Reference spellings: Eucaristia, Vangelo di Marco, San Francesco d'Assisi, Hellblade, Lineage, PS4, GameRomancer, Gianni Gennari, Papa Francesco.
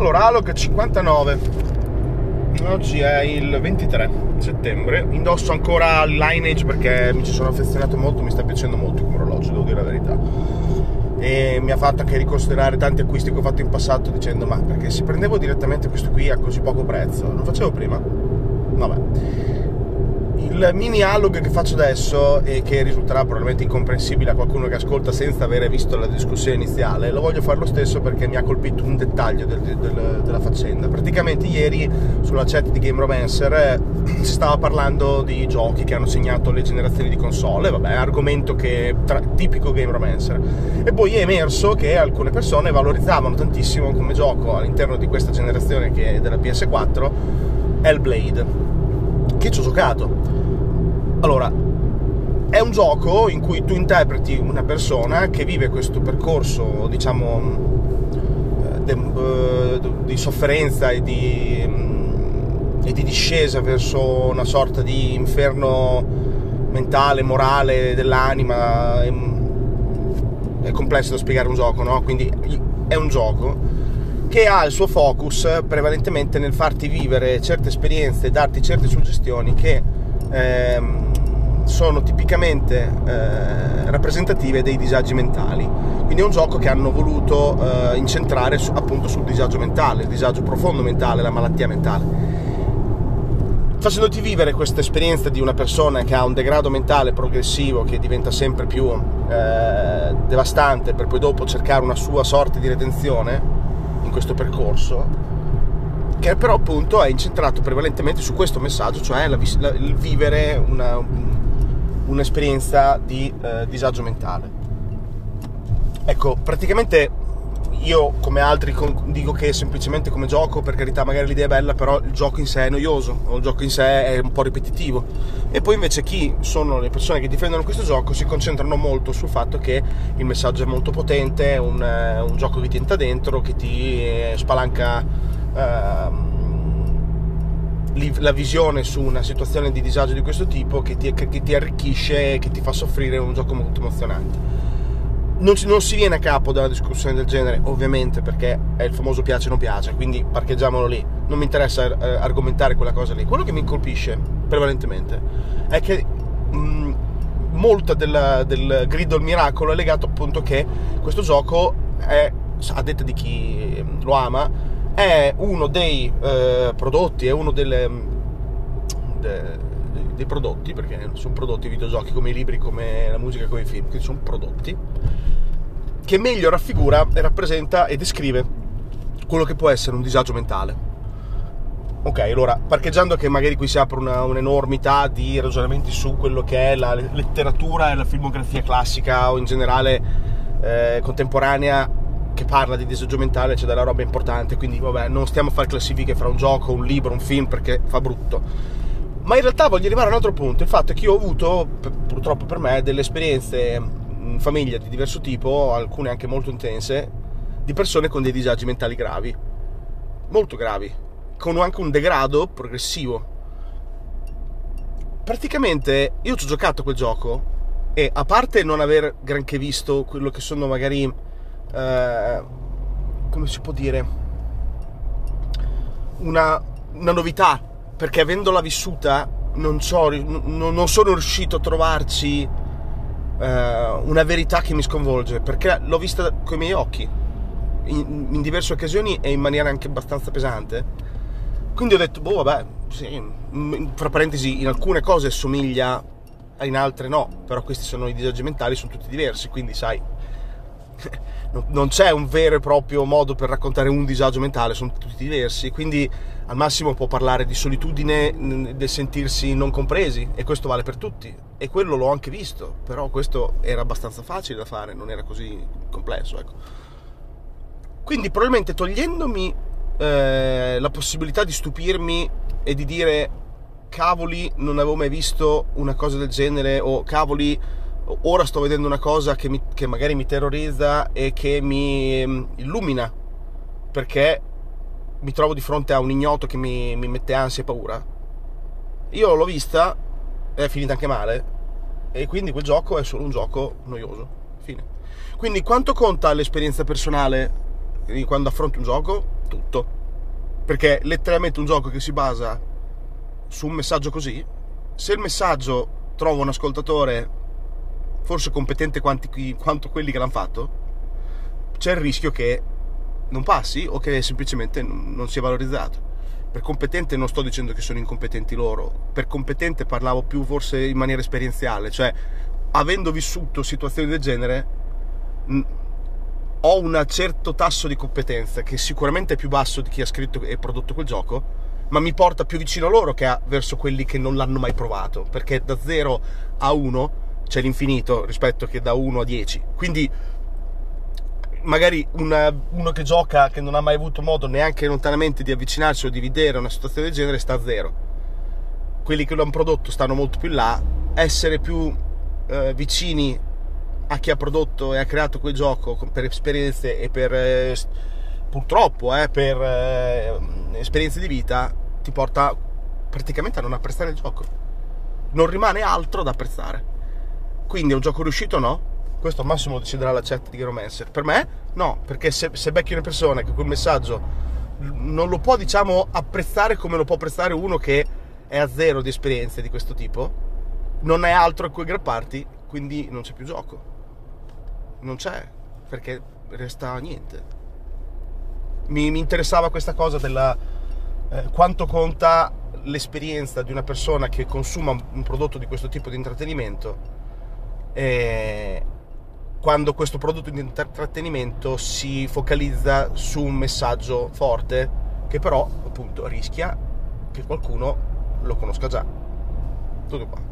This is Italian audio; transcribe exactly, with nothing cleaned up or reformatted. Allora, Alog cinquantanove, oggi è il ventitré settembre, indosso ancora Lineage perché mi ci sono affezionato molto, mi sta piacendo molto come orologio, devo dire la verità, e mi ha fatto anche riconsiderare tanti acquisti che ho fatto in passato dicendo ma perché se prendevo direttamente questo qui a così poco prezzo, lo facevo prima? Vabbè. Il mini Alog che faccio adesso e che risulterà probabilmente incomprensibile a qualcuno che ascolta senza avere visto la discussione iniziale, lo voglio fare lo stesso perché mi ha colpito un dettaglio del, del, della faccenda. Praticamente ieri sulla chat di GameRomancer eh, si stava parlando di giochi che hanno segnato le generazioni di console, vabbè, argomento che tra, tipico GameRomancer, e poi è emerso che alcune persone valorizzavano tantissimo come gioco all'interno di questa generazione che è della P S quattro Hellblade, che ci ho giocato. Allora, è un gioco in cui tu interpreti una persona che vive questo percorso, diciamo, di sofferenza e di, e di discesa verso una sorta di inferno mentale, morale, dell'anima. È complesso da spiegare un gioco, no? Quindi è un gioco che ha il suo focus prevalentemente nel farti vivere certe esperienze, darti certe suggestioni che eh, sono tipicamente eh, rappresentative dei disagi mentali. Quindi è un gioco che hanno voluto eh, incentrare su, appunto sul disagio mentale, il disagio profondo mentale, la malattia mentale, facendoti vivere questa esperienza di una persona che ha un degrado mentale progressivo che diventa sempre più eh, devastante, per poi dopo cercare una sua sorta di redenzione in questo percorso, che però appunto è incentrato prevalentemente su questo messaggio, cioè la, la, il vivere una, un'esperienza di eh, disagio mentale. Ecco, praticamente io come altri dico che semplicemente come gioco, per carità, magari l'idea è bella, però il gioco in sé è noioso, o il gioco in sé è un po' ripetitivo, e poi invece chi sono le persone che difendono questo gioco si concentrano molto sul fatto che il messaggio è molto potente, è un, un gioco che ti entra dentro, che ti spalanca eh, la visione su una situazione di disagio di questo tipo, che ti, che, che ti arricchisce e che ti fa soffrire, un gioco molto emozionante. Non, non si viene a capo della discussione del genere, ovviamente, perché è il famoso piace o non piace, quindi parcheggiamolo lì, non mi interessa eh, argomentare quella cosa lì. Quello che mi colpisce prevalentemente è che mh, molta della, del grido al miracolo è legato appunto che questo gioco è, a detta di chi lo ama, è uno dei eh, prodotti, è uno delle de, dei prodotti, perché sono prodotti i videogiochi come i libri, come la musica, come i film, quindi sono prodotti, che meglio raffigura e rappresenta e descrive quello che può essere un disagio mentale. Ok, allora, parcheggiando che magari qui si apre una, un'enormità di ragionamenti su quello che è la letteratura e la filmografia classica o in generale eh, contemporanea che parla di disagio mentale, c'è della roba importante, quindi vabbè, non stiamo a fare classifiche fra un gioco, un libro, un film, perché fa brutto. Ma in realtà voglio arrivare a un altro punto, il fatto è che io ho avuto, purtroppo per me, delle esperienze in famiglia di diverso tipo, alcune anche molto intense, di persone con dei disagi mentali gravi, molto gravi, con anche un degrado progressivo. Praticamente io ci ho giocato quel gioco e, a parte non aver granché visto quello che sono magari, eh, come si può dire, una, una novità, perché avendola vissuta non, non sono riuscito a trovarci eh, una verità che mi sconvolge, perché l'ho vista coi miei occhi in, in diverse occasioni e in maniera anche abbastanza pesante. Quindi ho detto, boh, vabbè, sì, fra parentesi, in alcune cose somiglia, in altre no, però questi sono i disagi mentali, sono tutti diversi, quindi sai, non c'è un vero e proprio modo per raccontare un disagio mentale, sono tutti diversi, quindi al massimo può parlare di solitudine, del sentirsi non compresi, e questo vale per tutti, e quello l'ho anche visto, però questo era abbastanza facile da fare, non era così complesso, ecco. Quindi probabilmente togliendomi eh, la possibilità di stupirmi e di dire cavoli, non avevo mai visto una cosa del genere, o cavoli, ora sto vedendo una cosa che, mi, che magari mi terrorizza e che mi illumina, perché mi trovo di fronte a un ignoto che mi, mi mette ansia e paura. Io l'ho vista, è finita anche male, e quindi quel gioco è solo un gioco noioso, fine. Quindi quanto conta l'esperienza personale quando affronti un gioco? tutto, perché letteralmente un gioco che si basa su un messaggio così, se il messaggio trova un ascoltatore forse competente quanti, quanto quelli che l'hanno fatto, c'è il rischio che non passi o che semplicemente non sia valorizzato. Per competente non sto dicendo che sono incompetenti loro, per competente parlavo più forse in maniera esperienziale, cioè avendo vissuto situazioni del genere mh, ho un certo tasso di competenza che sicuramente è più basso di chi ha scritto e prodotto quel gioco, ma mi porta più vicino a loro che a, verso quelli che non l'hanno mai provato, perché da zero a uno c'è l'infinito rispetto che da uno a dieci. Quindi magari una, uno che gioca, che non ha mai avuto modo neanche lontanamente di avvicinarsi o di vedere una situazione del genere, sta a zero. Quelli che lo hanno prodotto stanno molto più in là. Essere più eh, vicini a chi ha prodotto e ha creato quel gioco per esperienze e per eh, purtroppo eh, per eh, esperienze di vita ti porta praticamente a non apprezzare il gioco. Non rimane altro da apprezzare. Quindi è un gioco riuscito o no? Questo al massimo lo deciderà la chat di GameRomancer. Per me no, perché se, se becchi una persona che quel messaggio non lo può, diciamo, apprezzare come lo può apprezzare uno che è a zero di esperienze di questo tipo, non è altro a cui aggrapparti, quindi non c'è più gioco, non c'è, perché resta niente. Mi, mi interessava questa cosa della eh, quanto conta l'esperienza di una persona che consuma un prodotto di questo tipo di intrattenimento, e quando questo prodotto di intrattenimento si focalizza su un messaggio forte che però appunto rischia che qualcuno lo conosca già. Tutto qua.